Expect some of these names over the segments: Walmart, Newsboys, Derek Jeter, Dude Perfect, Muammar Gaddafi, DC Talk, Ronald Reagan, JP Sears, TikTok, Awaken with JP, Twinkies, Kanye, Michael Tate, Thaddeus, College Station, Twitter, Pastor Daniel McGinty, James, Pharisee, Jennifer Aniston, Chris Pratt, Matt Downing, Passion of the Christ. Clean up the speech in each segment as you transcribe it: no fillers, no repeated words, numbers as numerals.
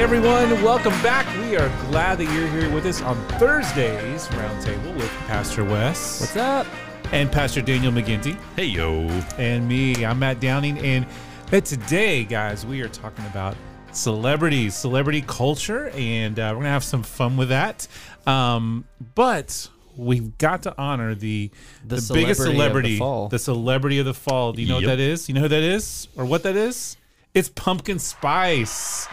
Hey everyone, welcome back. We are glad that you're here with us on Thursday's Roundtable with Pastor Wes. What's up? And Pastor Daniel McGinty. Hey yo. And me, I'm Matt Downing. And today, guys, we are talking about celebrities, celebrity culture, and we're going to have some fun with that. But we've got to honor the biggest celebrity, the celebrity of the fall. Do you know what that is? You know who that is or what that is? It's Pumpkin Spice.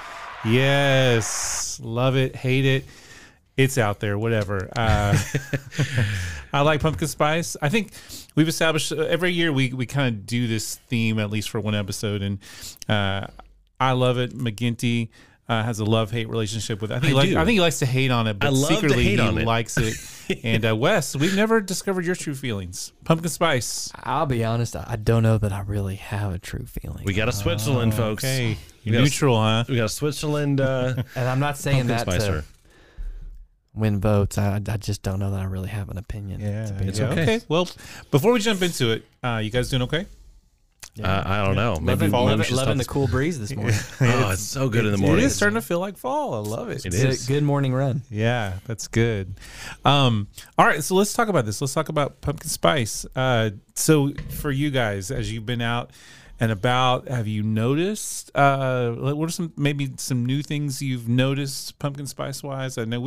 Yes. Love it. Hate it. It's out there. Whatever. I like Pumpkin Spice. I think we've established every year we kind of do this theme, at least for one episode. And I love it. McGinty has a love-hate relationship with it. I think he likes to hate on it, but secretly he likes it. And Wes, we've never discovered your true feelings. Pumpkin Spice. I'll be honest. I don't know that I really have a true feeling. We got a Switzerland, folks. Okay. Neutral, huh? We got a Switzerland. And I'm not saying that to win votes. I just don't know that I really have an opinion. Yeah, it's okay. Well, before we jump into it, you guys doing okay? Yeah. I don't know. Maybe loving the cool breeze this morning. Oh, it's so good in the morning. It is starting to feel like fall. I love it. It's a good morning run. Yeah, that's good. All right, so let's talk about this. Let's talk about Pumpkin Spice. So for you guys, as you've been out and about, have you noticed? What are some new things you've noticed pumpkin spice wise? I know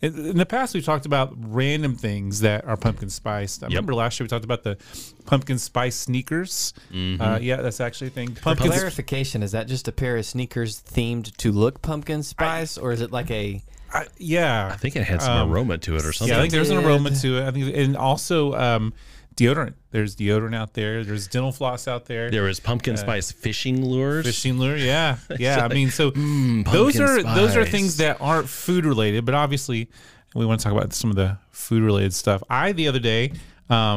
in the past we've talked about random things that are pumpkin spiced. I remember last year we talked about the pumpkin spice sneakers. Mm-hmm. Yeah, that's actually a thing. Pumpkin clarification: is that just a pair of sneakers themed to look pumpkin spice, or is it like a? I think it had some aroma to it or something. Yeah, I think there's an aroma to it. I think, and also. Deodorant. There's deodorant out there. There's dental floss out there. There is pumpkin spice fishing lures. Yeah, yeah. I mean, so those are things that aren't food related, but obviously we want to talk about some of the food related stuff. The other day, I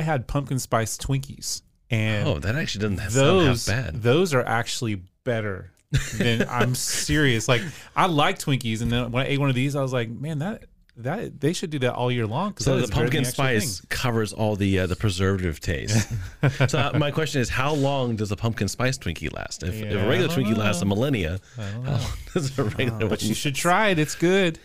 had pumpkin spice Twinkies, and that actually doesn't sound half bad. Those are actually better. Than I'm serious. Like I like Twinkies, and then when I ate one of these, I was like, man, that they should do that all year long. So the pumpkin spice covers all the preservative taste. So my question is, how long does a pumpkin spice Twinkie last? If a regular Twinkie lasts a millennia, how long does a regular one? But you should try it. It's good.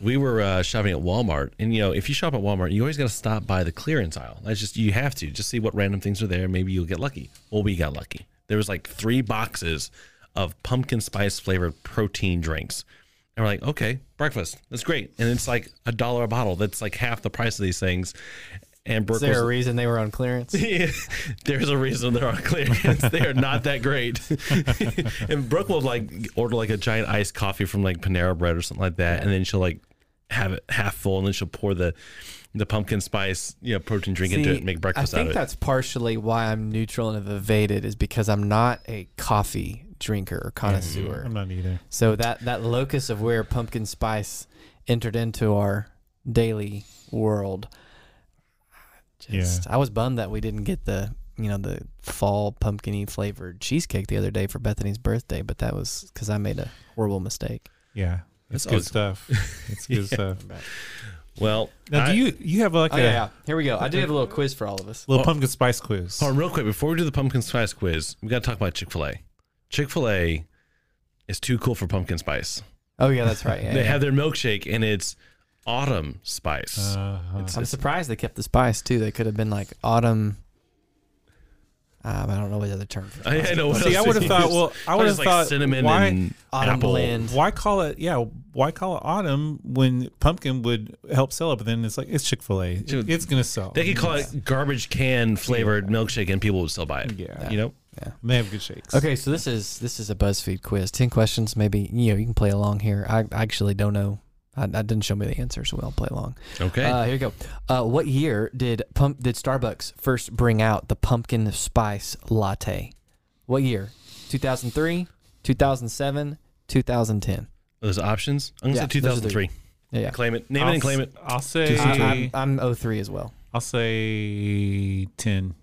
We were shopping at Walmart, and if you shop at Walmart, you always got to stop by the clearance aisle. That's just you have to just see what random things are there. Maybe you'll get lucky. Well, we got lucky. There was like 3 boxes of pumpkin spice flavored protein drinks. And we're like, okay, breakfast. That's great. And it's like $1 a bottle. That's like half the price of these things. And Brooke was a reason they were on clearance? Yeah, there's a reason they're on clearance. They are not that great. And Brooke will like order like a giant iced coffee from like Panera Bread or something like that. And then she'll like have it half full, and then she'll pour the pumpkin spice, protein drink into it and make breakfast out of it. I think that's partially why I'm neutral and have evaded is because I'm not a coffee drinker or connoisseur. I'm not either. So that locus of where pumpkin spice entered into our daily world. I was bummed that we didn't get the fall pumpkin-y flavored cheesecake the other day for Bethany's birthday, but that was because I made a horrible mistake. Yeah. That's good stuff. It's good stuff. Well, now do you have like here we go. I do have a little quiz for all of us. Little pumpkin spice quiz. Hold on, real quick, before we do the pumpkin spice quiz, we got to talk about Chick-fil-A. Chick-fil-A is too cool for pumpkin spice. Oh yeah, that's right. Yeah, they have their milkshake and it's autumn spice. I'm surprised they kept the spice too. They could have been like autumn. I don't know what the other term. For I know. See, I would have thought. Well, I would have thought like cinnamon and autumn apple. Blend. Why call it? Yeah, why call it autumn when pumpkin would help sell it? But then it's like it's Chick-fil-A. It's gonna sell. They could call it garbage can flavored milkshake, and people would still buy it. Yeah, Yeah. They have good shakes. Okay, so this is a BuzzFeed quiz. 10 questions, maybe. You can play along here. I actually don't know. I didn't show me the answer, so we'll play along. Okay. Here you go. What year did Starbucks first bring out the pumpkin spice latte? What year? 2003, 2007, 2010. Those options? I'm going to say 2003. Yeah. Claim it. Name it and claim it. I'll say... I'm 03 as well. I'll say 10.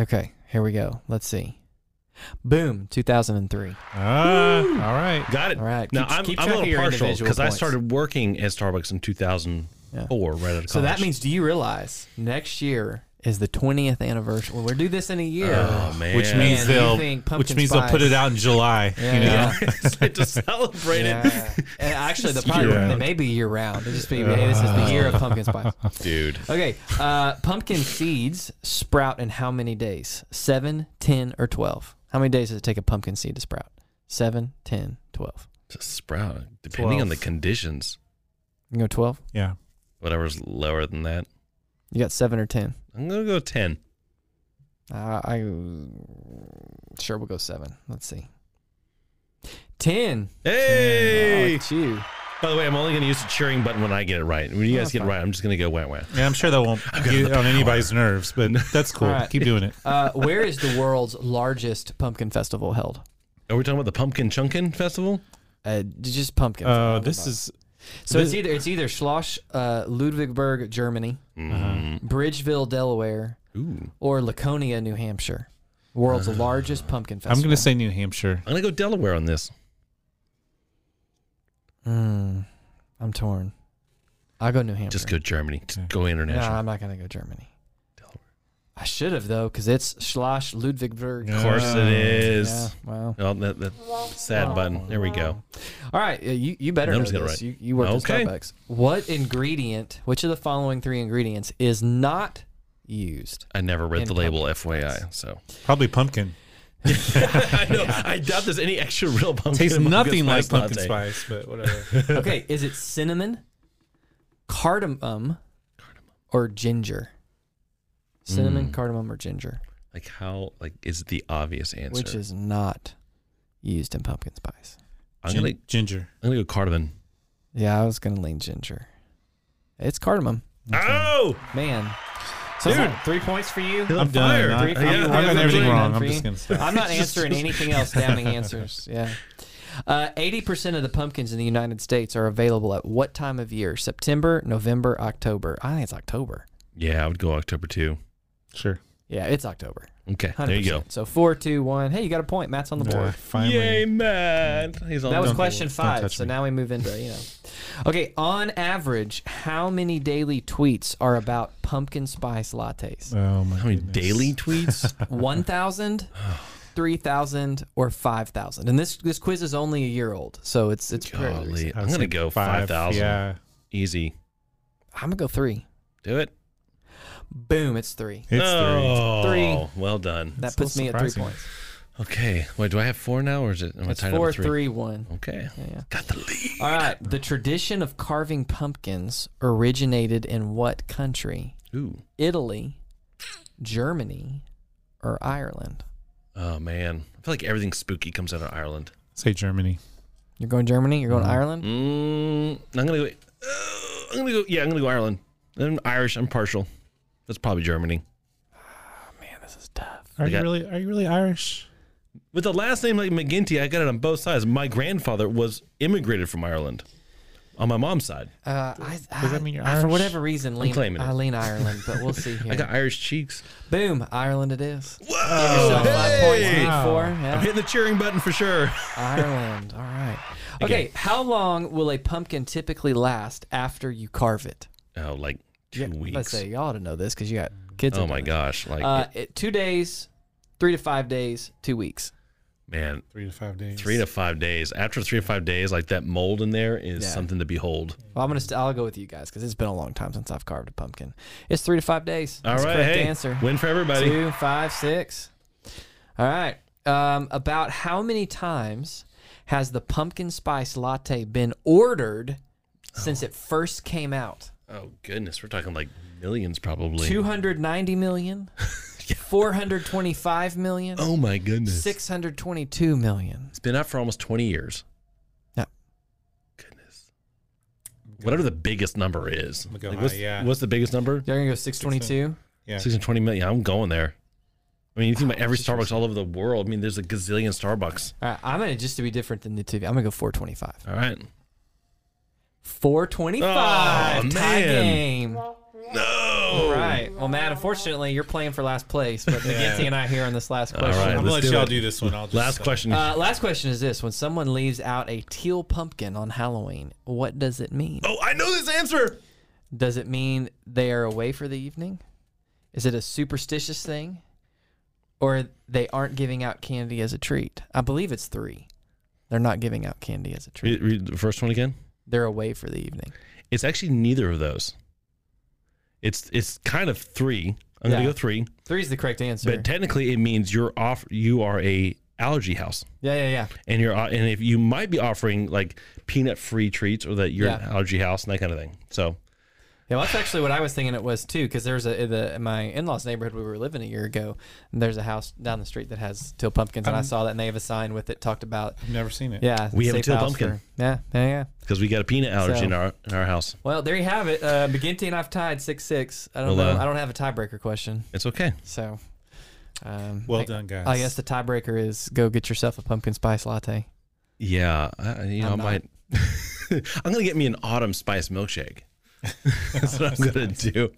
Okay. Here we go. Let's see. Boom, 2003. All right. Got it. All right. Now, I'm a little partial because I started working at Starbucks in 2004 right out of college. So that means, do you realize next year is the 20th anniversary. Well, we'll do this in a year. Oh, man. Which means they'll put it out in July. Yeah. You know? Yeah. To celebrate it. And actually, they may be year-round. It'll just be, hey, this is the year of pumpkin spice. Dude. Okay. Pumpkin seeds sprout in how many days? 7, 10, or 12? How many days does it take a pumpkin seed to sprout? 7, 10, 12. To sprout, depending on the conditions. You can go 12? Yeah. Whatever's lower than that. You got 7 or 10? I'm going to go 10. Sure, we'll go 7. Let's see. 10. Hey! I'll let you. By the way, I'm only going to use the cheering button when I get it right. When you guys get it right, I'm just going to go wah-wah. Yeah, I'm sure that won't get on anybody's nerves, but that's cool. Right. Keep doing it. Where is the world's largest pumpkin festival held? Are we talking about the Pumpkin Chunkin' Festival? Just pumpkin. So it's either Schloss Ludwigsburg, Germany, Bridgeville, Delaware, or Laconia, New Hampshire. World's largest pumpkin festival. I'm going to say New Hampshire. I'm going to go Delaware on this. I'm torn. I'll go New Hampshire. Just go Germany. Just go international. No, I'm not going to go Germany. Delaware. I should have, though, because it's Schloss Ludwigsburg. Of course it is. Yeah, wow. Oh, that sad button. There we go. All right. You better know this. Right. You work at Starbucks. Which of the following three ingredients is not used? I never read the label, FYI. So probably pumpkin. I know. Yeah. I doubt there's any extra real pumpkin. Tastes nothing like pumpkin spice, but whatever. Okay, is it cinnamon, cardamom, or ginger? Cinnamon, cardamom, or ginger? Like is the obvious answer, which is not used in pumpkin spice. Ginger. I'm gonna go cardamom. Yeah, I was gonna lean ginger. It's cardamom. Oh man. So dude, 3 points for you. I'm fired. I've got everything wrong. I'm just gonna stop. I'm not answering anything else. Downing answers. Yeah. 80% of the pumpkins in the United States are available at what time of year? September, November, October. I think it's October. Yeah, I would go October too. Sure. Yeah, it's October. Okay, 100%. There you go. So 4, 2, 1. Hey, you got a point. Matt's on the board. Finally. Yay, Matt. That was question 5. So now we move into, Okay, on average, how many daily tweets are about pumpkin spice lattes? Oh, my goodness. How many daily tweets? 1,000, 3,000, or 5,000. And this quiz is only a year old, so it's pretty recent. I'm going to go 5,000. Yeah. Easy. I'm going to go 3. Do it. Boom, it's 3. It's three. Well done. That puts me at 3 points. Okay. Wait, do I have 4 now, or is it? It's 4, 3, 1. Okay. Yeah. Got the lead. All right. The tradition of carving pumpkins originated in what country? Italy, Germany, or Ireland? Oh, man. I feel like everything spooky comes out of Ireland. Say Germany. You're going Germany? You're going Ireland? I'm going to go Ireland. I'm Irish. I'm partial. That's probably Germany. Oh, man, this is tough. Are you really Irish? With the last name like McGinty, I got it on both sides. My grandfather was immigrated from Ireland on my mom's side. Does that mean you're Irish? For whatever reason, I lean Ireland, but we'll see here. I got Irish cheeks. Boom, Ireland it is. Whoa! Hey! I'm hitting the cheering button for sure. Ireland, all right. Okay, how long will a pumpkin typically last after you carve it? Oh, like... 2 weeks. Let's say you ought to know this because you got kids. Oh my gosh! Like 2 days, 3 to 5 days, 2 weeks. Man, 3 to 5 days. 3 to 5 days. After 3 to 5 days, like that mold in there is something to behold. Well, I'll go with you guys because it's been a long time since I've carved a pumpkin. It's 3 to 5 days. All right, correct answer. Win for everybody. 2, 5, 6. All right. About how many times has the pumpkin spice latte been ordered since it first came out? Oh, goodness. We're talking like millions probably. 290 million, 425 million. Oh, my goodness. 622 million. It's been out for almost 20 years. No. Goodness. Whatever the biggest number is. Go like what's the biggest number? They're going to go 622? Yeah. 620 million. I'm going there. I mean, you think about every Starbucks all over the world. I mean, there's a gazillion Starbucks. All right. I'm going to just to be different than the TV. I'm going to go 425. All right. 425. Oh, tie game. No. All right. Well, Matt, unfortunately, you're playing for last place, but McGinty and I here on this last question. All right, I'm going to let y'all do this one. Last question. Last question is this. When someone leaves out a teal pumpkin on Halloween, what does it mean? Oh, I know this answer. Does it mean they are away for the evening? Is it a superstitious thing? Or they aren't giving out candy as a treat? I believe it's three. They're not giving out candy as a treat. Read the first one again? They're away for the evening. It's actually neither of those. It's kind of three. I'm going to go three. Three is the correct answer. But technically it means you're off. You are a allergy house. Yeah. And you're if you might be offering like peanut free treats, or that you're an allergy house and that kind of thing. So yeah, well, that's actually what I was thinking it was too, because there's in my in-laws' neighborhood we were living a year ago, and there's a house down the street that has Till Pumpkins, and I saw that, and they have a sign with it talked about. I've never seen it. Yeah, we have a Till Pumpkin. Yeah. Because we got a peanut allergy in our house. Well, there you have it. McGinty and I've tied 6-6. I don't have a tiebreaker question. It's okay. So, well done, guys. I guess the tiebreaker is go get yourself a pumpkin spice latte. Yeah, I'm gonna get me an autumn spice milkshake. That's what I'm going to do.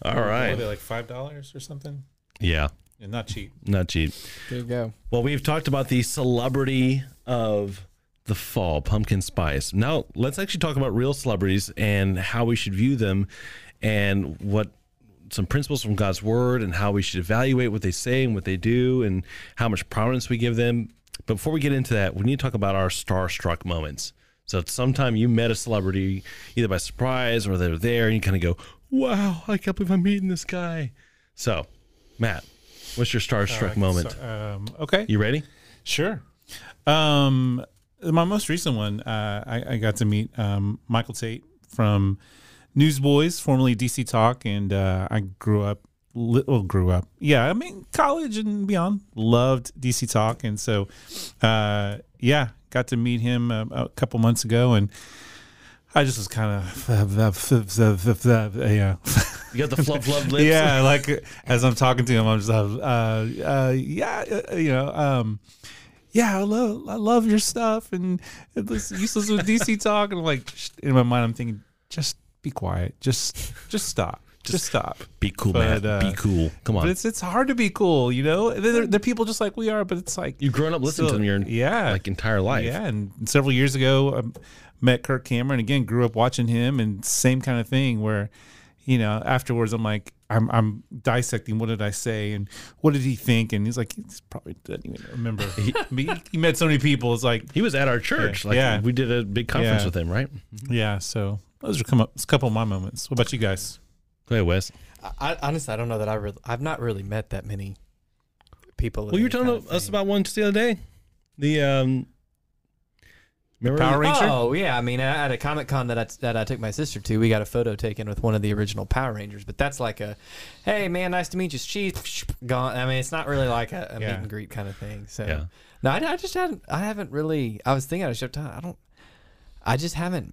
All right. What are they, like $5 or something? Yeah. And not cheap. Not cheap. There you go. Well, we've talked about the celebrity of the fall, pumpkin spice. Now, let's actually talk about real celebrities and how we should view them, and what some principles from God's word, and how we should evaluate what they say and what they do, and how much prominence we give them. But before we get into that, we need to talk about our starstruck moments. So sometime you met a celebrity either by surprise or they're there, and you kind of go, wow, I can't believe I'm meeting this guy. So, Matt, what's your starstruck moment? Okay. You ready? Sure. My most recent one, I got to meet Michael Tate from Newsboys, formerly DC Talk, and I grew up. Yeah, I mean, college and beyond, loved DC Talk, and so, yeah. Got to meet him a couple months ago, and I just was kind of, yeah. You got the flub lips. Yeah, like as I'm talking to him, I'm just yeah, I love your stuff, and it's useless with DC Talk, and I'm like, in my mind, I'm thinking, just be quiet, just stop. Just stop. Be cool, man. Be cool. Come on. But it's hard to be cool, you know? They're people just like we are, but it's like... You've grown up listening to them your entire life. Yeah, and several years ago, I met Kirk Cameron. Again, grew up watching him, and same kind of thing where, you know, afterwards I'm like, I'm dissecting what did I say and what did he think? And he's like, he probably doesn't even remember. He met so many people. It's like... He was at our church. Yeah. Like, yeah. We did a big conference with him, right? Yeah, so those are a couple of my moments. What about you guys? Go ahead, Wes. Honestly, I don't know that I've not really met that many people. Well, you were telling us about one just the other day. The Power Ranger? Oh, yeah. I mean, at a Comic-Con that I took my sister to, we got a photo taken with one of the original Power Rangers. But that's like a, hey, man, nice to meet you. She's gone. I mean, it's not really like a meet and greet kind of thing. So, yeah. No, I haven't really, I was thinking I should have time. I just haven't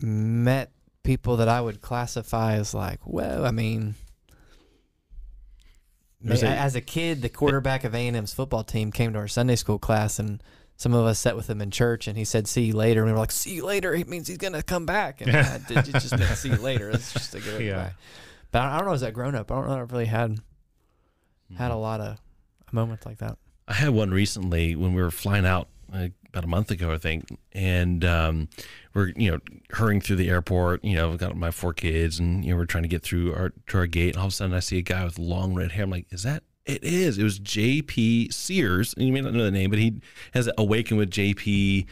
met people that I would classify as like, well, I mean, as a kid, the quarterback of A&M's football team came to our Sunday school class, and some of us sat with him in church, and he said, see you later. And we were like, see you later. It means he's going to come back. And it just meant see you later. That's just a good way. But I don't know, is that grown up? I don't know. I really had a lot of moments like that. I had one recently when we were flying out about a month ago, I think, and we're hurrying through the airport. I've got my 4 kids, and we're trying to get through to our gate. And all of a sudden, I see a guy with long red hair. I'm like, "Is that it? Is it was JP Sears?" And you may not know the name, but he has Awaken with JP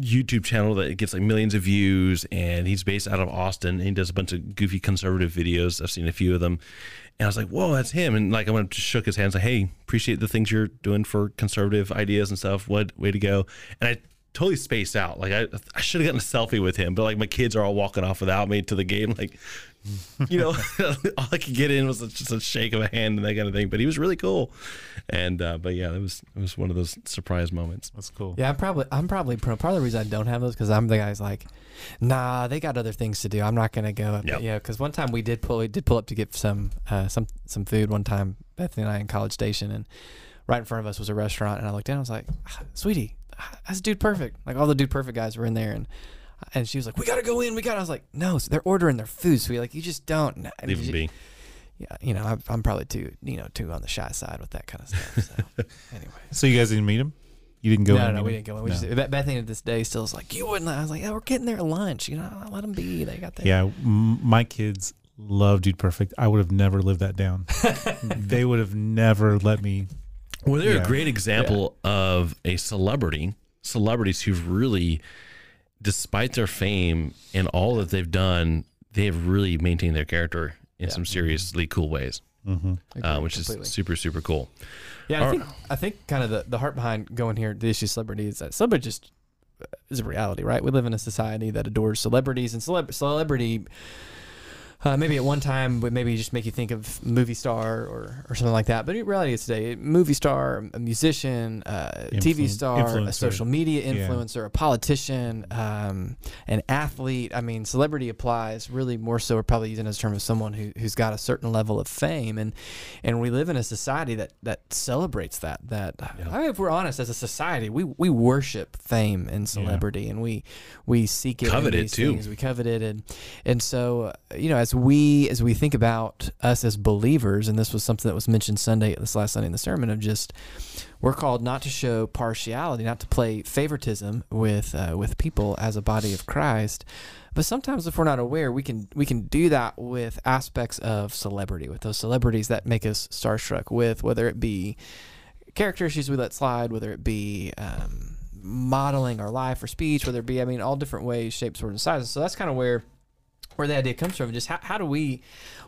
YouTube channel that gets like millions of views, and he's based out of Austin, and he does a bunch of goofy conservative videos. I've seen a few of them, and I was like, whoa, that's him. And like, I went up to shook his hands like, hey, appreciate the things you're doing for conservative ideas and stuff. What way to go. And I totally spaced out. Like I should have gotten a selfie with him, but like my kids are all walking off without me to the game. Like, all I could get in was just a shake of a hand and that kind of thing. But he was really cool, and but yeah, it was one of those surprise moments. That's cool. Yeah, I'm probably the reason I don't have those, because I'm the guy's like, nah, they got other things to do. I'm not gonna go up. Yeah. Because one time we did pull up to get some food. One time, Bethany and I in College Station, and right in front of us was a restaurant, and I looked down, and I was like, sweetie, that's Dude Perfect. Like all the Dude Perfect guys were in there, and she was like, we got to go in. I was like, no, so they're ordering their food. So we like, you just don't. Leave them be. Yeah, I'm probably too on the shy side with that kind of stuff. So anyway. So you guys didn't meet him? You didn't go in? No, we didn't go in. Bethany to this day still is like, you wouldn't. I was like, yeah, we're getting there at lunch. Let them be. They got that. Yeah, my kids love Dude Perfect. I would have never lived that down. They would have never let me. Well, they're a great example of a celebrities who've really, despite their fame and all that they've done, they have really maintained their character in some seriously cool ways, which completely. Is super, super cool. Yeah, I think kind of the heart behind going here, the issue of celebrity, is that celebrity just is a reality, right? We live in a society that adores celebrities, and celebrity maybe at one time would maybe just make you think of movie star or something like that. But in reality is today, a movie star, a musician, TV star, influencer, a social media influencer, a politician, an athlete. I mean, celebrity applies really more so, we're probably using it as a term of someone who's got a certain level of fame. And we live in a society that celebrates that. I mean, if we're honest, as a society, we worship fame and celebrity, and we seek it. Covet it too. We covet it. And so, you know, as we think about us as believers, and this was something that was mentioned this last Sunday in the sermon, of just we're called not to show partiality, not to play favoritism with people as a body of Christ. But sometimes if we're not aware, we can do that with aspects of celebrity, with those celebrities that make us starstruck, with whether it be character issues we let slide, whether it be modeling our life or speech, whether it be, I mean, all different ways, shapes, words, and sizes. So that's kind of where the idea comes from, just how do we're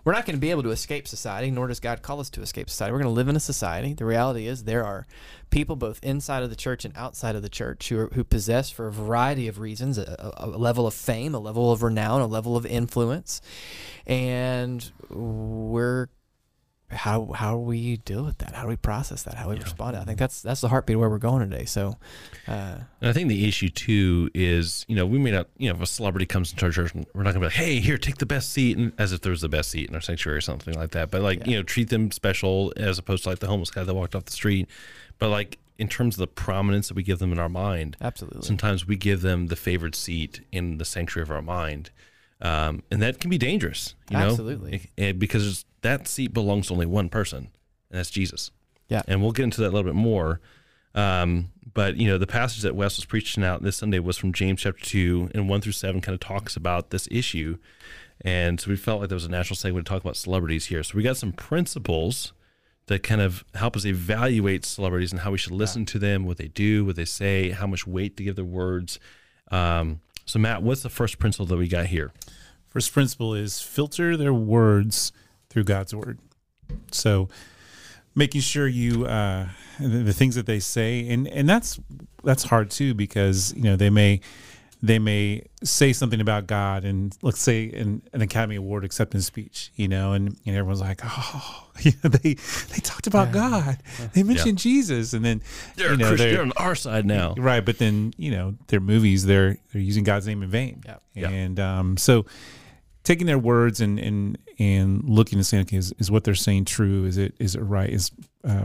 not going to be able to escape society, nor does God call us to escape society. We're going to live in a society. The reality is there are people both inside of the church and outside of the church who possess, for a variety of reasons, a level of fame, a level of renown, a level of influence. And how we deal with that? How do we process that? How do we respond to that? I think that's the heartbeat of where we're going today. So, I think the issue too is, you know, we may not, you know, if a celebrity comes into our church, we're not gonna be like, hey, here, take the best seat, and as if there's the best seat in our sanctuary or something like that. But like, you know, treat them special as opposed to like the homeless guy that walked off the street. But like in terms of the prominence that we give them in our mind, absolutely, sometimes we give them the favored seat in the sanctuary of our mind. And that can be dangerous, you know, absolutely, because that seat belongs to only one person, and that's Jesus. Yeah. And we'll get into that a little bit more. But you know, the passage that Wes was preaching out this Sunday was from James chapter 2 and 1-7 kind of talks about this issue. And so we felt like there was a natural segue to talk about celebrities here. So we got some principles that kind of help us evaluate celebrities and how we should listen to them, what they do, what they say, how much weight to give their words. So Matt, what's the first principle that we got here? First principle is filter their words through God's word. So making sure you, the things that they say, and that's hard too, because, you know, they may say something about God, and let's say in an Academy Award acceptance speech, you know, and everyone's like, oh, you know, they talked about God. They mentioned Jesus, and then they're, you know, they're on our side now. Right. But then, you know, their movies, they're using God's name in vain. Yeah. And so taking their words and looking and saying, okay, is what they're saying true? Is it right? Is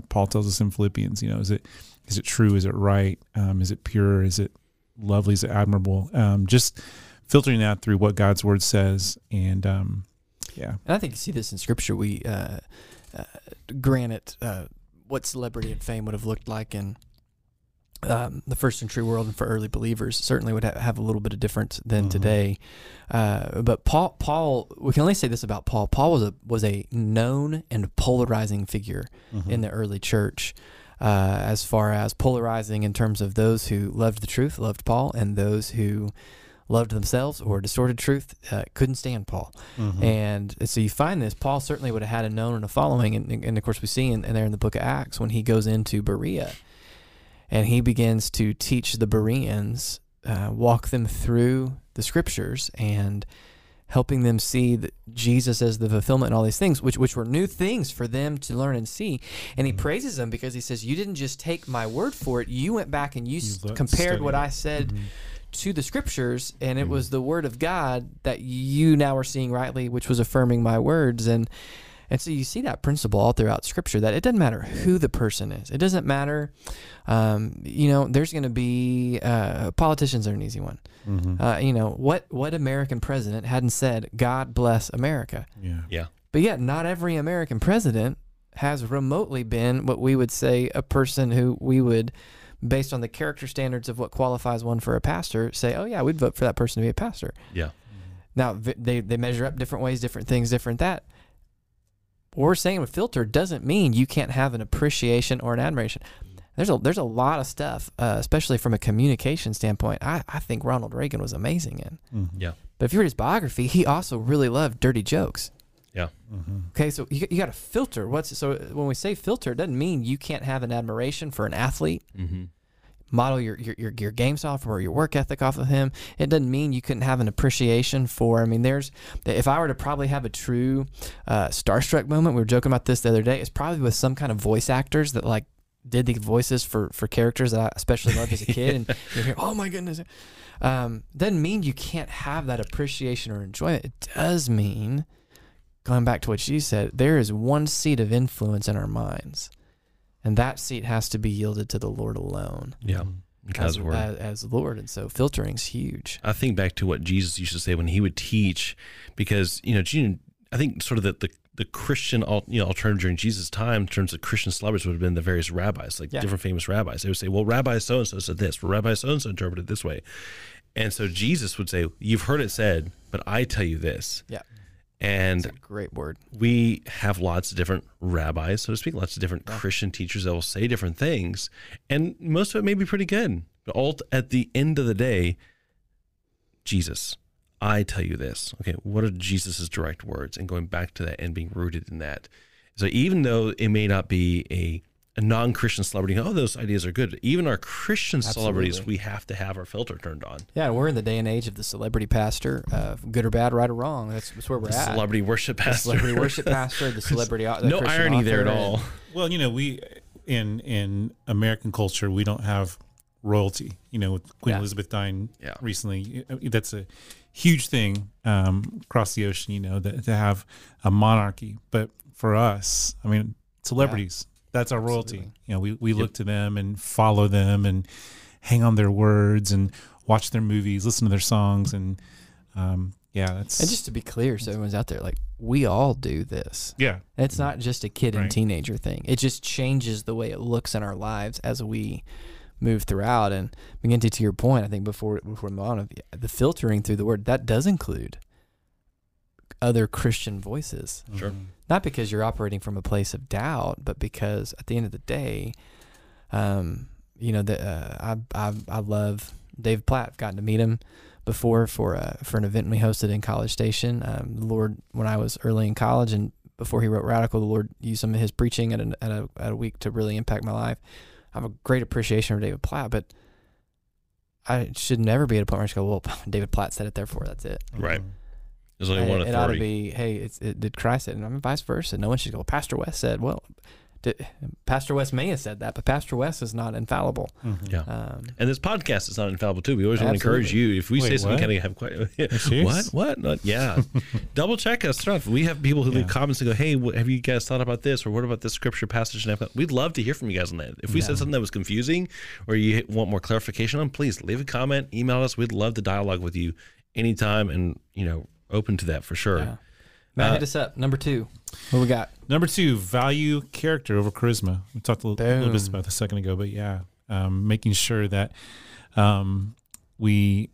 Paul tells us in Philippians, you know, is it true? Is it right? Is it pure? Is it lovely? Is admirable? Just filtering that through what God's word says. And and I think you see this in scripture. We granted what celebrity and fame would have looked like in the first century world, and for early believers certainly would have a little bit of difference than today. But Paul, we can only say this about Paul. Paul was a known and polarizing figure in the early church. As far as polarizing in terms of those who loved the truth, loved Paul, and those who loved themselves or distorted truth, couldn't stand Paul. And so you find this. Paul certainly would have had a known and a following. And of course, we see in the book of Acts when he goes into Berea and he begins to teach the Bereans, walk them through the scriptures and helping them see that Jesus as the fulfillment and all these things, which were new things for them to learn and see. And he praises them because he says, you didn't just take my word for it. You went back and you compared what I said to the scriptures, and it was the word of God that you now are seeing rightly, which was affirming my words. And so you see that principle all throughout scripture, that it doesn't matter who the person is. It doesn't matter, you know, there's going to be, politicians are an easy one. You know, what American president hadn't said, God bless America. Yeah. But yet not every American president has remotely been what we would say a person who we would, based on the character standards of what qualifies one for a pastor, say, oh yeah, we'd vote for that person to be a pastor. Yeah. Now, they measure up different ways, different things, different that. What we're saying with filter doesn't mean you can't have an appreciation or an admiration. There's a lot of stuff, especially from a communication standpoint, I think Ronald Reagan was amazing in. Mm-hmm. Yeah. But if you read his biography, he also really loved dirty jokes. Yeah. Mm-hmm. Okay, so you got to filter. So when we say filter, it doesn't mean you can't have an admiration for an athlete. Mm-hmm. Model your game software or your work ethic off of him. It doesn't mean you couldn't have an appreciation for, I mean, if I were to probably have a true starstruck moment, we were joking about this the other day, it's probably with some kind of voice actors that like did the voices for characters that I especially loved as a kid. And you hear, oh my goodness. Doesn't mean you can't have that appreciation or enjoyment. It does mean, going back to what she said, there is one seat of influence in our minds. And that seat has to be yielded to the Lord alone. Yeah, as Lord, and so filtering's huge. I think back to what Jesus used to say when he would teach, because I think sort of the Christian alternative during Jesus' time in terms of Christian celebrities would have been the various rabbis, like different famous rabbis. They would say, "Well, Rabbi so and so said this. Well, Rabbi so and so interpreted it this way," and so Jesus would say, "You've heard it said, but I tell you this." Yeah. And that's a great word. We have lots of different rabbis, so to speak, lots of different Christian teachers that will say different things. And most of it may be pretty good. But at the end of the day, Jesus, I tell you this. Okay, what are Jesus's direct words? And going back to that and being rooted in that. So even though it may not be a non-Christian celebrity, oh, those ideas are good. Even our Christian celebrities, we have to have our filter turned on. Yeah, we're in the day and age of the celebrity pastor, good or bad, right or wrong. That's where we're at. Celebrity worship pastor. The celebrity worship pastor, the celebrity author. No irony there at all. Well, we in American culture, we don't have royalty. With Queen Elizabeth dying recently, that's a huge thing across the ocean, to have a monarchy. But for us, I mean, celebrities. Yeah. That's our royalty. Absolutely. We look to them and follow them and hang on their words and watch their movies, listen to their songs. And and just to be clear, so everyone's out there, like, we all do this. Yeah. It's not just a kid and teenager thing. It just changes the way it looks in our lives as we move throughout. And McGinty, to your point, I think before we move on, the filtering through the word, that does include other Christian voices. Sure. Not because you're operating from a place of doubt, but because at the end of the day, I love David Platt. I've gotten to meet him before for an event we hosted in College Station. The Lord, when I was early in college and before he wrote Radical, the Lord used some of his preaching at a week to really impact my life. I have a great appreciation for David Platt, but I should never be at a point where I just go, well, David Platt said it, therefore that's it. Right. There's only one authority. It ought to be, hey, did Christ say it? And I mean, vice versa. No one should go, Pastor West said, well, Pastor West may have said that, but Pastor West is not infallible. Mm-hmm. Yeah. And this podcast is not infallible, too. We always want to encourage you. If we say something, kind of have what? Yeah. Double check us stuff. We have people who leave comments and go, hey, have you guys thought about this? Or what about this scripture passage? And we'd love to hear from you guys on that. If we said something that was confusing or you want more clarification on, please leave a comment, email us. We'd love to dialogue with you anytime and, open to that for sure. Yeah. Matt, hit us up. Number two. What we got? Number two, value character over charisma. We talked a little bit about this a second ago, but making sure that we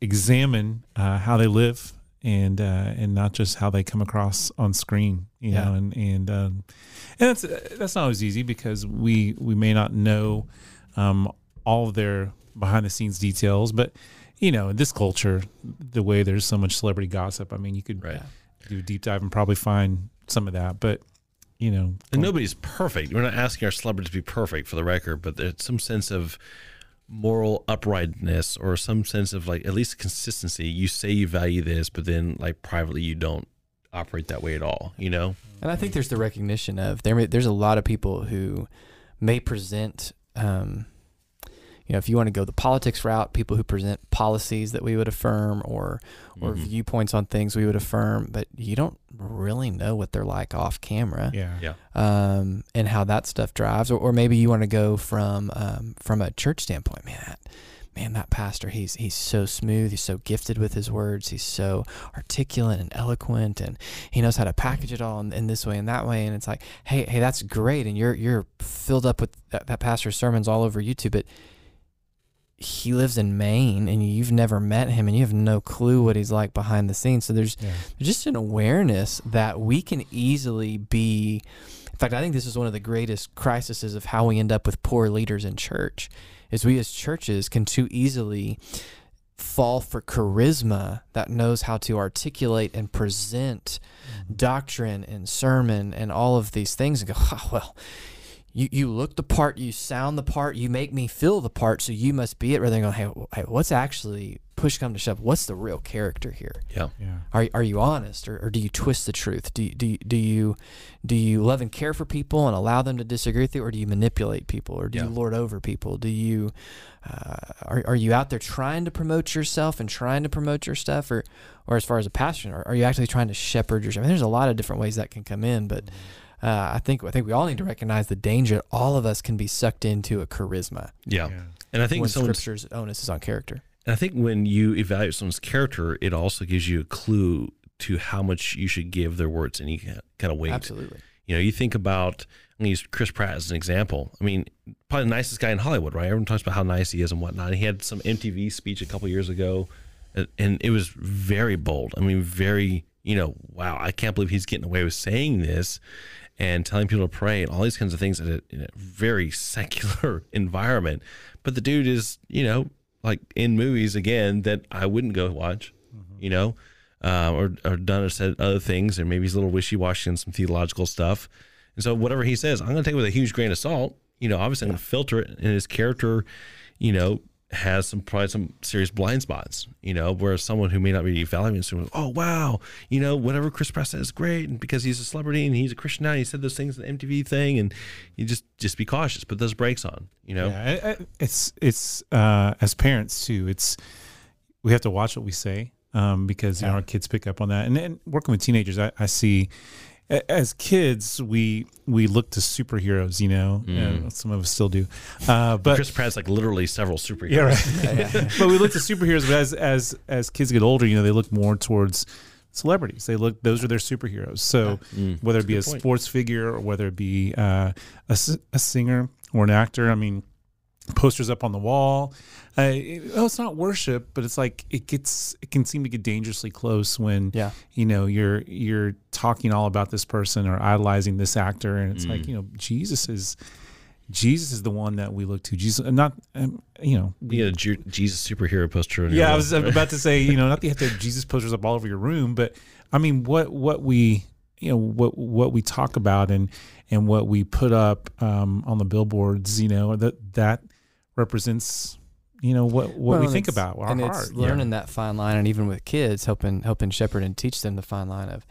examine how they live and not just how they come across on screen, you know, and that's not always easy because we may not know all of their behind the scenes details, but in this culture, the way there's so much celebrity gossip, I mean, you could do a deep dive and probably find some of that. But, and nobody's perfect. We're not asking our celebrities to be perfect for the record, but there's some sense of moral uprightness or some sense of like at least consistency. You say you value this, but then like privately you don't operate that way at all, And I think there's the recognition of there's a lot of people who may present if you want to go the politics route, people who present policies that we would affirm or viewpoints on things we would affirm, but you don't really know what they're like off camera. Yeah. And how that stuff drives, or maybe you want to go from a church standpoint, that pastor, he's so smooth. He's so gifted with his words. He's so articulate and eloquent, and he knows how to package it all in this way and that way. And it's like, hey, that's great. And you're filled up with that pastor's sermons all over YouTube, but he lives in Maine and you've never met him and you have no clue what he's like behind the scenes. So there's just an awareness that we can easily be. In fact, I think this is one of the greatest crises of how we end up with poor leaders in church, is we as churches can too easily fall for charisma that knows how to articulate and present doctrine and sermon and all of these things and go, oh, well, you look the part, you sound the part, you make me feel the part, so you must be it, rather than going, hey, what's actually, push come to shove, what's the real character here? Yeah. Are you honest, or do you twist the truth? Do you love and care for people and allow them to disagree with you, or do you manipulate people, or do you lord over people? Do you are you out there trying to promote yourself and trying to promote your stuff, or as far as a pastor, are you actually trying to shepherd your stuff? I mean, there's a lot of different ways that can come in, but. I think we all need to recognize the danger. All of us can be sucked into a charisma. Yeah. And I think when Scripture's onus is on character. And I think when you evaluate someone's character, it also gives you a clue to how much you should give their words any kind of weight. Absolutely. You know, you think about, I'm going to use Chris Pratt as an example. I mean, probably the nicest guy in Hollywood, right? Everyone talks about how nice he is and whatnot. He had some MTV speech a couple years ago, and it was very bold. I mean, very, you know, wow, I can't believe he's getting away with saying this. And telling people to pray and all these kinds of things in a very secular environment. But the dude is, you know, like in movies, again, that I wouldn't go watch, you know, or done or said other things. And maybe he's a little wishy-washy and some theological stuff. And so whatever he says, I'm going to take it with a huge grain of salt. You know, obviously I'm going to filter it. And his character, you know, has probably some serious blind spots, you know, whereas someone who may not be evaluating someone, oh, wow, you know, whatever Chris Pratt says is great, and because he's a celebrity and he's a Christian now, he said those things in the MTV thing, and you just be cautious, put those brakes on, you know? Yeah, it's as parents too, we have to watch what we say because you know, our kids pick up on that. And working with teenagers, I see, as kids, we look to superheroes, you know, and some of us still do. But Chris Pratt's like literally several superheroes. Yeah, right. But we look to superheroes. But as kids get older, you know, they look more towards celebrities. They look; those are their superheroes. So whether it be a sports figure or whether it be a singer or an actor, I mean, posters up on the wall. It's not worship, but it's like it can seem to get dangerously close when you know you're talking all about this person or idolizing this actor, and it's like, you know, Jesus is the one that we look to. Jesus, not you know, you had a Jesus superhero poster. In your room. I was about to say, you know, not that you have to have Jesus posters up all over your room, but I mean, what we, you know, what we talk about and what we put up on the billboards, you know, that represents, you know, what we think about our heart. It's learning that fine line, and even with kids, helping shepherd and teach them the fine line of,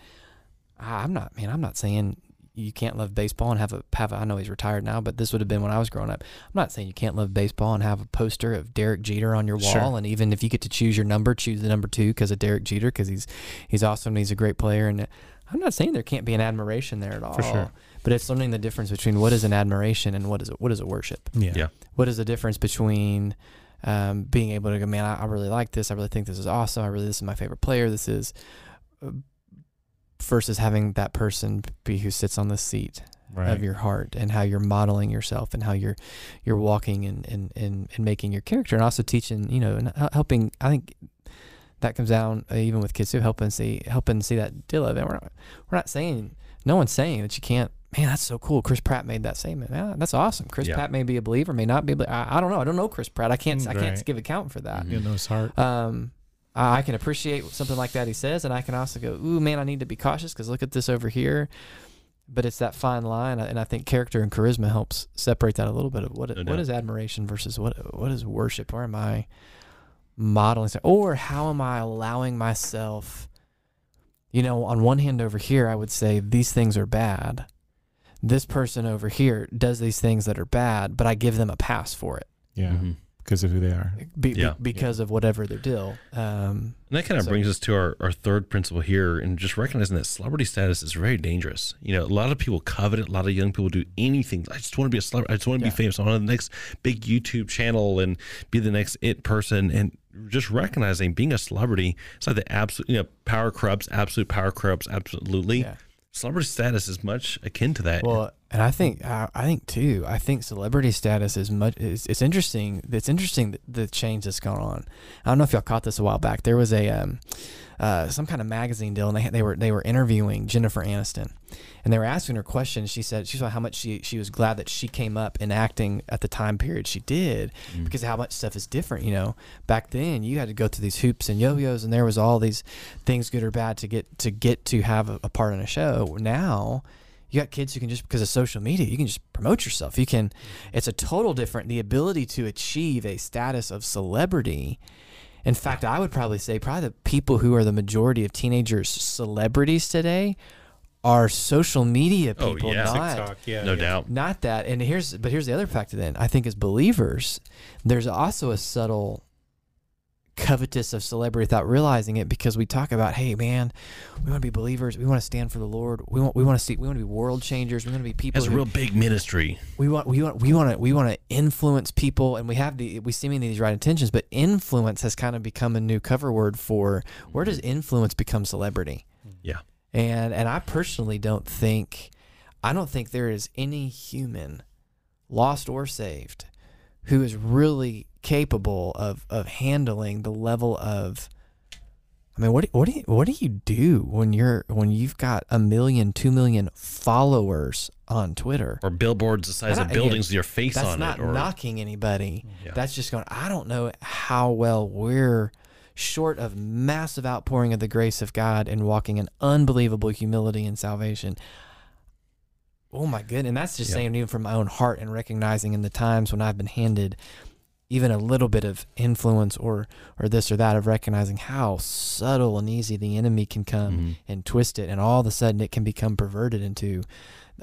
I'm not saying you can't love baseball and have a, I know he's retired now, but this would have been when I was growing up. I'm not saying you can't love baseball and have a poster of Derek Jeter on your wall. Sure. And even if you get to choose your number, choose the number 2 because of Derek Jeter, because he's awesome and he's a great player. And I'm not saying there can't be an admiration there at all. For sure. But it's learning the difference between what is an admiration and what is a worship. Yeah. What is the difference between being able to go, man, I really like this. I really think this is awesome. This is my favorite player. This is versus having that person be who sits on the seat of your heart, and how you're modeling yourself and how you're walking and making your character, and also teaching, you know, and helping. I think that comes down even with kids who helping see that deal of it. We're not saying, no one's saying that you can't. Man, that's so cool. Chris Pratt made that statement. Man, that's awesome. Chris Pratt may be a believer, may not be a believer. I don't know. I don't know Chris Pratt. I can't give account for that. You know his heart. I can appreciate something like that he says, and I can also go, ooh, man, I need to be cautious because look at this over here. But it's that fine line, and I think character and charisma helps separate that a little bit of what is admiration versus what is worship. Where am I modeling? Or how am I allowing myself, you know, on one hand over here, I would say these things are bad. This person over here does these things that are bad, but I give them a pass for it. Yeah, because of who they are. Because of whatever their deal. And that kind of brings us to our third principle here, and just recognizing that celebrity status is very dangerous. You know, a lot of people covet it. A lot of young people do anything. I just want to be a celebrity. I just want to be famous. I want to be the next big YouTube channel and be the next it person. And just recognizing being a celebrity, it's like the absolute, you know, power corrupts, absolute power corrupts, absolutely. Yeah. Celebrity status is much akin to that. Well, And I think celebrity status is much. It's interesting. It's interesting the change that's gone on. I don't know if y'all caught this a while back. There was a some kind of magazine deal, and they were interviewing Jennifer Aniston, and they were asking her questions. She said she saw how much she was glad that she came up in acting at the time period she did, because how much stuff is different. You know, back then you had to go through these hoops and yo-yos, and there was all these things, good or bad, to have a part in a show. Now, you got kids who can just, because of social media, you can just promote yourself. You can, it's a total different, the ability to achieve a status of celebrity. In fact, I would probably say the people who are the majority of teenagers celebrities today are social media people. Oh, yeah. Not, TikTok, yeah. No doubt. Not that. And here's the other factor then, I think, as believers, there's also a subtle covetous of celebrity without realizing it, because we talk about, hey man, we want to be believers, we want to stand for the Lord, we want to be world changers, we want to be people. That's a real big ministry. We want to influence people, and we seemingly these right intentions, but influence has kind of become a new cover word for where does influence become celebrity? Yeah. And I personally don't think there is any human, lost or saved, who is really capable of handling the level of, I mean, what do you do when you've got 1 million, 2 million followers on Twitter, or billboards the size of buildings with your face on it? That's not knocking anybody. Yeah. That's just going, I don't know how well we're short of massive outpouring of the grace of God and walking in unbelievable humility and salvation. Oh my goodness. And that's just saying, even from my own heart, and recognizing in the times when I've been handed even a little bit of influence or this or that, of recognizing how subtle and easy the enemy can come and twist it, and all of a sudden it can become perverted into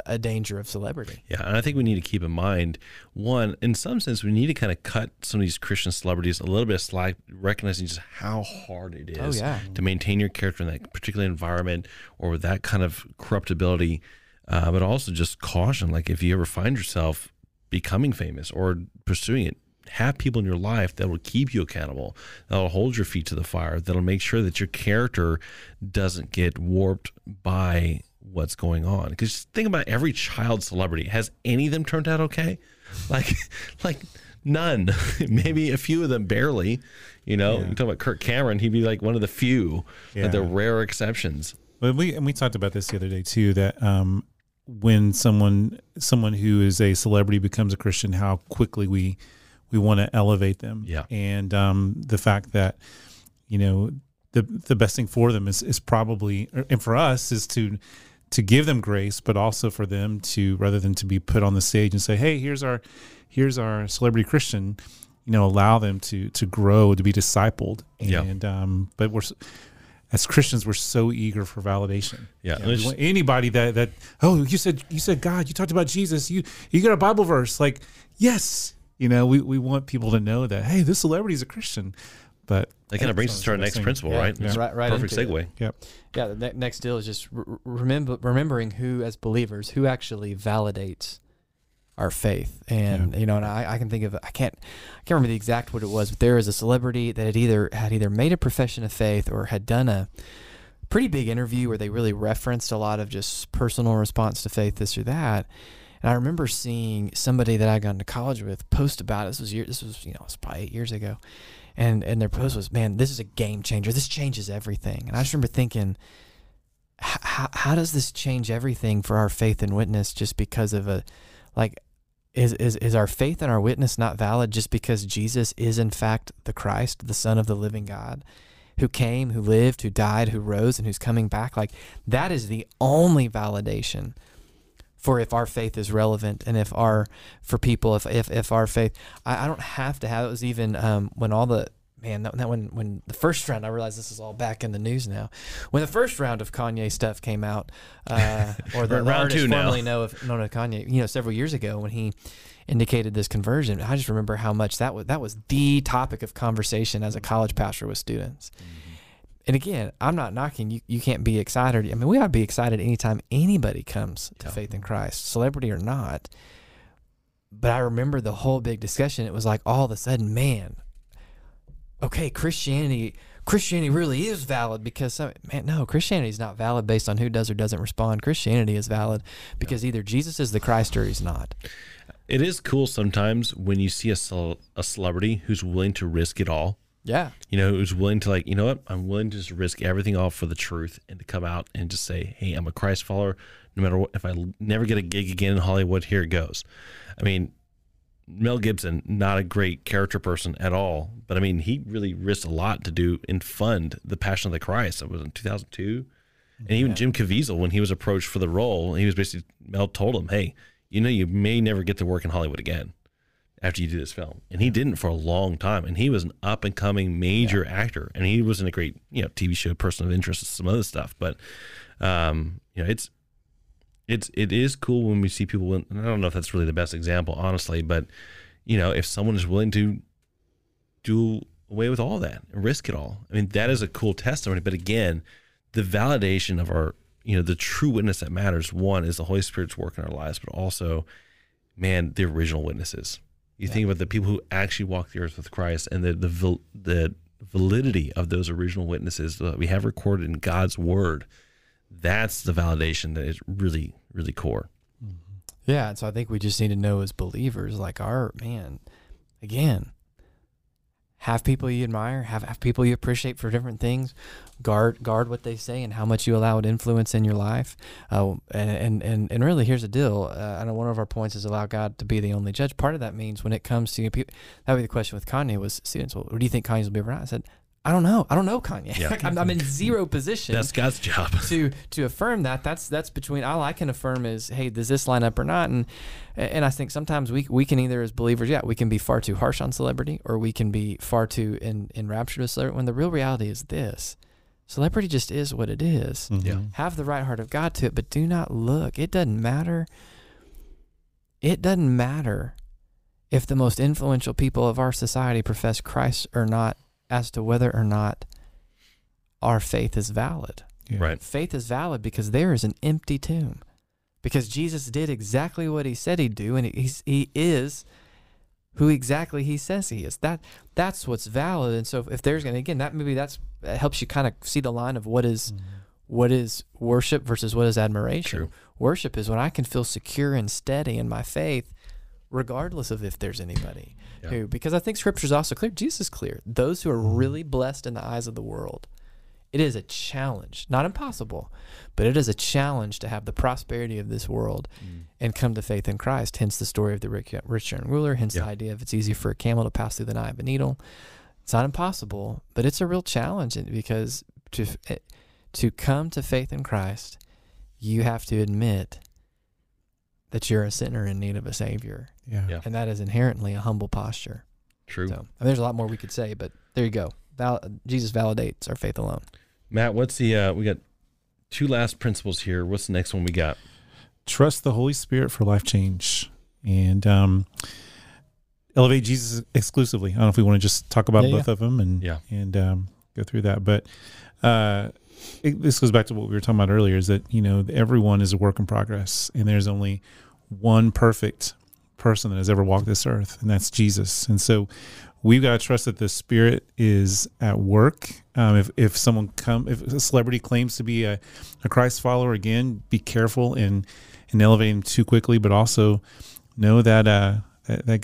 a danger of celebrity. Yeah, and I think we need to keep in mind, one, in some sense, we need to kind of cut some of these Christian celebrities a little bit of slack, recognizing just how hard it is to maintain your character in that particular environment or with that kind of corruptibility, but also just caution, like if you ever find yourself becoming famous or pursuing it, have people in your life that will keep you accountable, that'll hold your feet to the fire, that'll make sure that your character doesn't get warped by what's going on. Because think about every child celebrity. Has any of them turned out okay? Like none. Maybe a few of them barely. You know, you talk about Kirk Cameron, he'd be like one of the few, like the rare exceptions. But we talked about this the other day too, that when someone who is a celebrity becomes a Christian, how quickly we want to elevate them. Yeah. And the fact that, you know, the best thing for them is probably, and for us, is to give them grace, but also for them to, rather than to be put on the stage and say, hey, here's our celebrity Christian, you know, allow them to grow, to be discipled. And but we're, as Christians, we're so eager for validation. Yeah, you know, anybody that oh, you said God, you talked about Jesus, you got a Bible verse, like, yes. You know, we want people to know that, hey, this celebrity is a Christian. But that kind of brings us to our next principle, right? Yeah. Right. Perfect segue. It. Yep. Yeah. The next deal is just remembering who, as believers, who actually validates our faith. And you know, and I can think of, I can't remember the exact what it was, but there was a celebrity that had either made a profession of faith or had done a pretty big interview where they really referenced a lot of just personal response to faith, this or that. And I remember seeing somebody that I got into college with post about it. This was probably 8 years ago, and their post was, "Man, this is a game changer. This changes everything." And I just remember thinking, how does this change everything for our faith and witness? Just because of is our faith and our witness not valid just because Jesus is in fact the Christ, the Son of the living God, who came, who lived, who died, who rose, and who's coming back? Like, that is the only validation for if our faith is relevant, and if our faith, I don't have to have, it was even when all the, man, that when the first round, I realized this is all back in the news now, when the first round of Kanye stuff came out, or the round two formerly known as Kanye, you know, several years ago when he indicated this conversion, I just remember how much that was the topic of conversation as a college pastor with students. Mm-hmm. And again, I'm not knocking you. You can't be excited. I mean, we ought to be excited anytime anybody comes to faith in Christ, celebrity or not. But I remember the whole big discussion. It was like all of a sudden, man, okay, Christianity Christianity really is valid because, man, no, Christianity is not valid based on who does or doesn't respond. Christianity is valid because either Jesus is the Christ or he's not. It is cool sometimes when you see a celebrity who's willing to risk it all. Yeah. You know, who's willing to, like, you know what? I'm willing to just risk everything all for the truth and to come out and just say, hey, I'm a Christ follower. No matter what, if I never get a gig again in Hollywood, here it goes. I mean, Mel Gibson, not a great character person at all, but I mean, he really risked a lot to do and fund The Passion of the Christ. It was in 2002. And even Jim Caviezel, when he was approached for the role, he was basically, Mel told him, hey, you know, you may never get to work in Hollywood again after you do this film. And he didn't for a long time. And he was an up and coming major actor. And he wasn't a great, you know, TV show person of interest and some other stuff. But, you know, it is cool when we see people, and I don't know if that's really the best example, honestly, but, you know, if someone is willing to do away with all that and risk it all, I mean, that is a cool testimony. But again, the validation of our, you know, the true witness that matters, one, is the Holy Spirit's work in our lives, but also, man, the original witnesses. You think about the people who actually walked the earth with Christ and the validity of those original witnesses that we have recorded in God's word. That's the validation that is really, really core. Yeah. And so I think we just need to know as believers, like, our man, again, have people you admire, have people you appreciate for different things, guard what they say and how much you allow it influence in your life. And really, here's the deal. I know one of our points is allow God to be the only judge. Part of that means when it comes to, you know, people, that would be the question with Kanye was students. Well, what do you think Kanye's will be around? I said, I don't know. I don't know Kanye. Yeah. I'm in zero position. That's God's job to affirm that. That's between, all I can affirm is, hey, does this line up or not? And I think sometimes we can either, as believers, we can be far too harsh on celebrity, or we can be far too enraptured with celebrity. When the real reality is this: celebrity just is what it is. Yeah. Have the right heart of God to it, but do not look. It doesn't matter. It doesn't matter if the most influential people of our society profess Christ or not, as to whether or not our faith is valid. Yeah. Right. Faith is valid because there is an empty tomb, because Jesus did exactly what he said he'd do, and he is who exactly he says he is. That's what's valid. And so if there's going to, again, that maybe that helps you kind of see the line of what is worship versus what is admiration. True. Worship is when I can feel secure and steady in my faith, regardless of if there's anybody who, because I think scripture is also clear. Jesus is clear. Those who are really blessed in the eyes of the world, it is a challenge, not impossible, but it is a challenge to have the prosperity of this world and come to faith in Christ. Hence the story of the rich young ruler, hence the idea of it's easier for a camel to pass through the eye of a needle. It's not impossible, but it's a real challenge, because to come to faith in Christ, you have to admit that you're a sinner in need of a savior. Yeah. And that is inherently a humble posture. True. So, I mean, there's a lot more we could say, but there you go. Jesus validates our faith alone. Matt, what's the, we got two last principles here. What's the next one we got? Trust the Holy Spirit for life change, and elevate Jesus exclusively. I don't know if we want to just talk about both of them and go through that. But, this goes back to what we were talking about earlier, is that, you know, everyone is a work in progress, and there's only one perfect person that has ever walked this earth, and that's Jesus. And so we've got to trust that the Spirit is at work. If someone if a celebrity claims to be a Christ follower, again, be careful in elevating them too quickly, but also know that that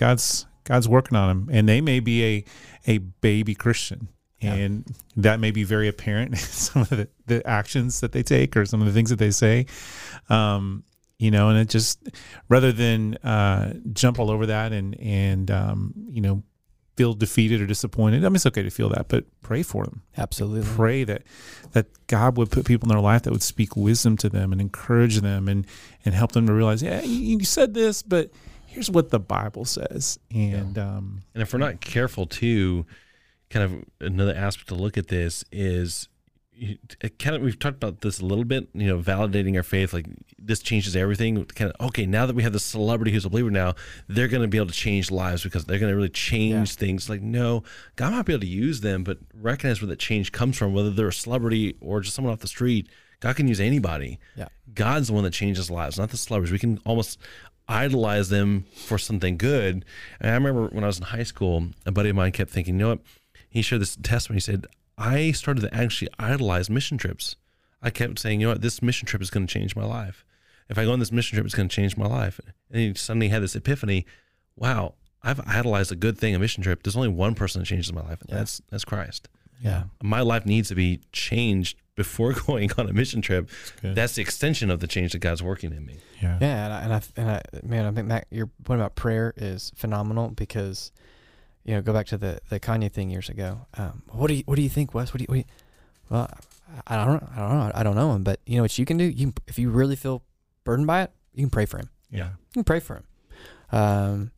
God's working on them, and they may be a baby Christian. Yeah. And that may be very apparent in some of the actions that they take or some of the things that they say, you know, and it just, rather than jump all over that and you know, feel defeated or disappointed. I mean, it's okay to feel that, but pray for them. Absolutely. Pray that God would put people in their life that would speak wisdom to them and encourage them and help them to realize, yeah, you said this, but here's what the Bible says. And, and if we're not careful too, kind of another aspect to look at this is, kind of, we've talked about this a little bit, you know, validating our faith, like this changes everything. Kind of, okay, now that we have this celebrity who's a believer now, they're going to be able to change lives because they're going to really change things. Like, no, God might be able to use them, but recognize where that change comes from, whether they're a celebrity or just someone off the street. God can use anybody. Yeah. God's the one that changes lives, not the celebrities. We can almost idolize them for something good. And I remember when I was in high school, a buddy of mine kept thinking, you know what? He shared this testimony. He said, I started to actually idolize mission trips. I kept saying, you know what, this mission trip is going to change my life. If I go on this mission trip, it's going to change my life. And he suddenly had this epiphany. Wow, I've idolized a good thing, a mission trip. There's only one person that changes my life, and that's Christ. Yeah, my life needs to be changed before going on a mission trip. That's the extension of the change that God's working in me. Yeah, yeah, and I think that your point about prayer is phenomenal because, you know, go back to the Kanye thing years ago. What do you think, Wes? What do you? Well, I don't know him, but you know what you can do. You, if you really feel burdened by it, you can pray for him. Yeah, you can pray for him.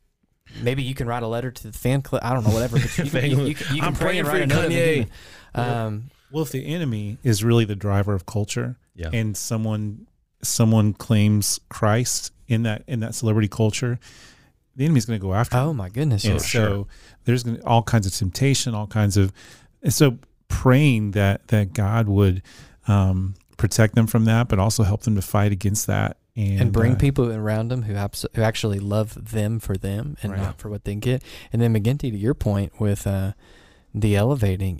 Maybe you can write a letter to the fan club. I don't know, whatever. But you can pray and write a note. Kanye. Well, if the enemy is really the driver of culture, and someone claims Christ in that celebrity culture, the enemy's going to go after. Oh my goodness! And so there's going to be all kinds of temptation, and so praying that God would protect them from that, but also help them to fight against that. And bring people around them who actually love them for them and not for what they get. And then McGinty, to your point with the elevating,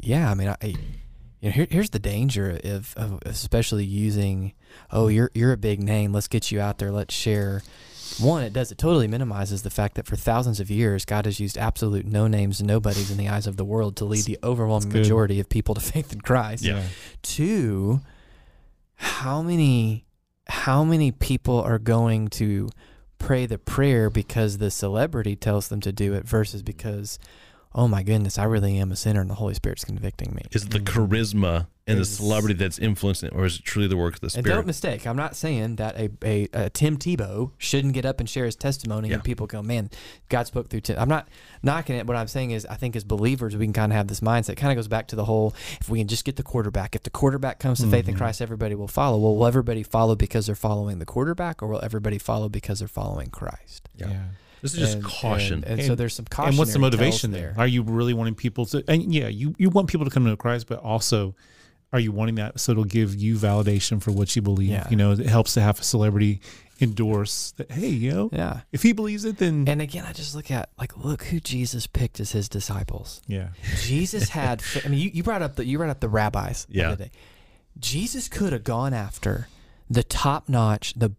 here's the danger of especially using, you're a big name, let's get you out there, let's share. One, it totally minimizes the fact that for thousands of years, God has used absolute no names and nobodies in the eyes of the world to lead the overwhelming majority of people to faith in Christ. Yeah. Two, how many people are going to pray the prayer because the celebrity tells them to do it versus because, oh my goodness, I really am a sinner and the Holy Spirit's convicting me. Is it the charisma and the celebrity that's influencing it, or is it truly the work of the Spirit? And don't mistake, I'm not saying that a Tim Tebow shouldn't get up and share his testimony and people go, man, God spoke through Tim. I'm not knocking it. What I'm saying is I think as believers, we can kind of have this mindset. It kind of goes back to the whole, if we can just get the quarterback, if the quarterback comes to faith in Christ, everybody will follow. Well, will everybody follow because they're following the quarterback, or will everybody follow because they're following Christ? Yeah. This is just caution. And so there's some caution. And what's the motivation there? Are you really wanting people to, and you want people to come to Christ, but also are you wanting that so it'll give you validation for what you believe? Yeah. You know, it helps to have a celebrity endorse that, hey, if he believes it, then. And again, I just look who Jesus picked as his disciples. Yeah. Jesus had, you brought up the rabbis the other day. Jesus could have gone after the top notch, the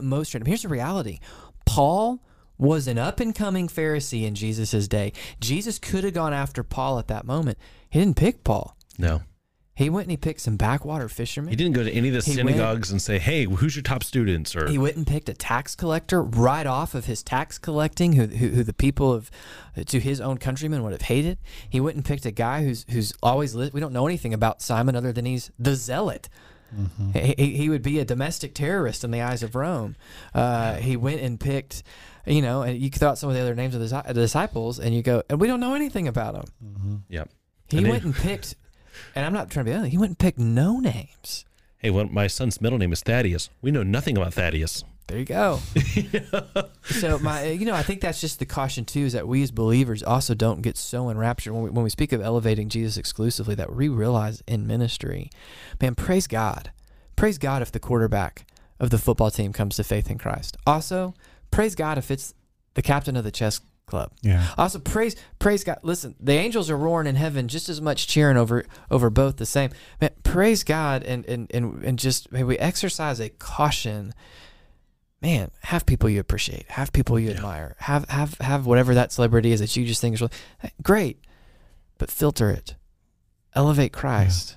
most random. Here's the reality. Paul was an up-and-coming Pharisee in Jesus' day. Jesus could have gone after Paul at that moment. He didn't pick Paul. No. He went and he picked some backwater fishermen. He didn't go to any of the synagogues and say, hey, who's your top students? Or he went and picked a tax collector right off of his tax collecting, who the people to his own countrymen would have hated. He went and picked a guy who's always, we don't know anything about Simon other than he's the zealot. Mm-hmm. He would be a domestic terrorist in the eyes of Rome. He went and picked, and you thought some of the other names of the disciples, and you go, and we don't know anything about them. Mm-hmm. Yep. He went and picked, and I'm not trying to be ugly, he went and picked no names. Hey, well, my son's middle name is Thaddeus. We know nothing about Thaddeus. There you go. So I think that's just the caution too, is that we as believers also don't get so enraptured when we speak of elevating Jesus exclusively that we realize in ministry, man, praise God if the quarterback of the football team comes to faith in Christ. Also, praise God if it's the captain of the chess club. Yeah. Also, praise God. Listen, the angels are roaring in heaven just as much cheering over both the same. Man, praise God and just may we exercise a caution. Man, have people you appreciate, have people you admire, have whatever that celebrity is that you just think is really great, but filter it, elevate Christ,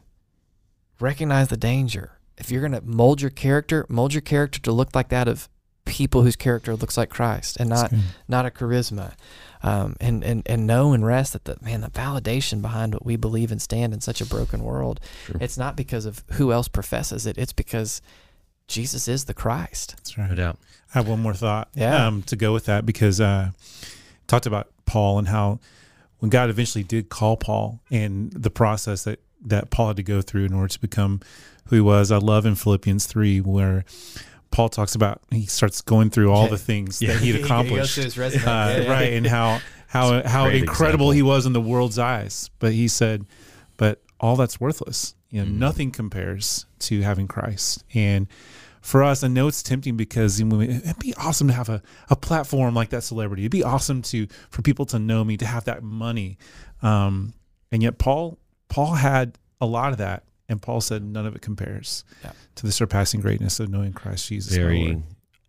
recognize the danger. If you're going to mold your character to look like that of people whose character looks like Christ and not a charisma, and know and rest that the validation behind what we believe and stand in such a broken world, it's not because of who else professes it, it's because Jesus is the Christ. That's right. No doubt. I have one more thought to go with that, because talked about Paul and how when God eventually did call Paul and the process that Paul had to go through in order to become who he was. I love in Philippians 3 where Paul talks about, he starts going through all the things that he'd accomplished. He goes to his right, and how incredible he was in the world's eyes. But he said, but all that's worthless. Nothing compares to having Christ. And for us, I know it's tempting because it'd be awesome to have a platform like that celebrity. It'd be awesome for people to know me, to have that money. And yet Paul Paul had a lot of that, and Paul said none of it compares to the surpassing greatness of knowing Christ Jesus. Very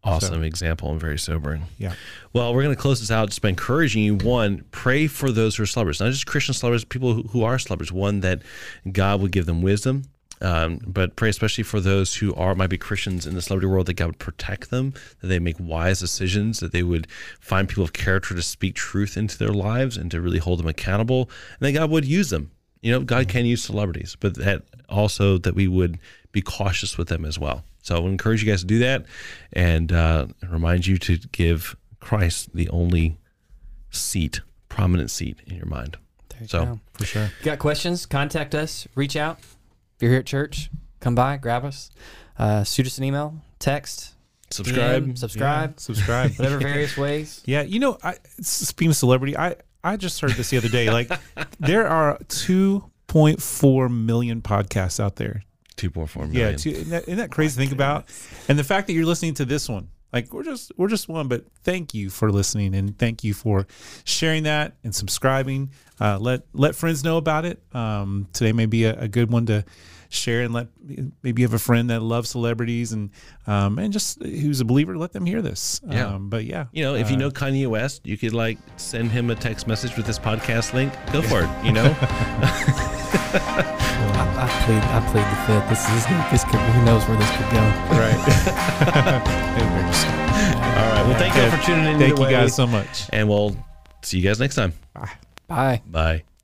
awesome example and very sobering. Yeah. Well, we're going to close this out just by encouraging you, one, pray for those who are slumbers, not just Christian slumbers, people who are slumbers, one, that God would give them wisdom. But pray especially for those who might be Christians in the celebrity world, that God would protect them, that they make wise decisions, that they would find people of character to speak truth into their lives and to really hold them accountable, and that God would use them. You know, God can use celebrities, but that also that we would be cautious with them as well. So I would encourage you guys to do that, and remind you to give Christ the only seat, prominent seat in your mind. So for sure. If you got questions, contact us, reach out. If you're here at church, come by, grab us, shoot us an email, text, subscribe, DM, subscribe, whatever various ways. Yeah, you know, speaking of celebrity, I just heard this the other day. Like, there are 2.4 million podcasts out there. 2.4 million. Yeah, isn't that crazy to think about? And the fact that you're listening to this one, like we're just one, but thank you for listening, and thank you for sharing that and subscribing. Let friends know about it. Today may be a good one to share, and maybe you have a friend that loves celebrities and just who's a believer. Let them hear this. Yeah. But yeah, you know, if you know Kanye West, you could like send him a text message with this podcast link. Go for it. You know. I played the fifth. Who knows where this could go? Right. All right. Well, thank you for tuning in. Thank you guys so much, and we'll see you guys next time. Bye. Bye. Bye.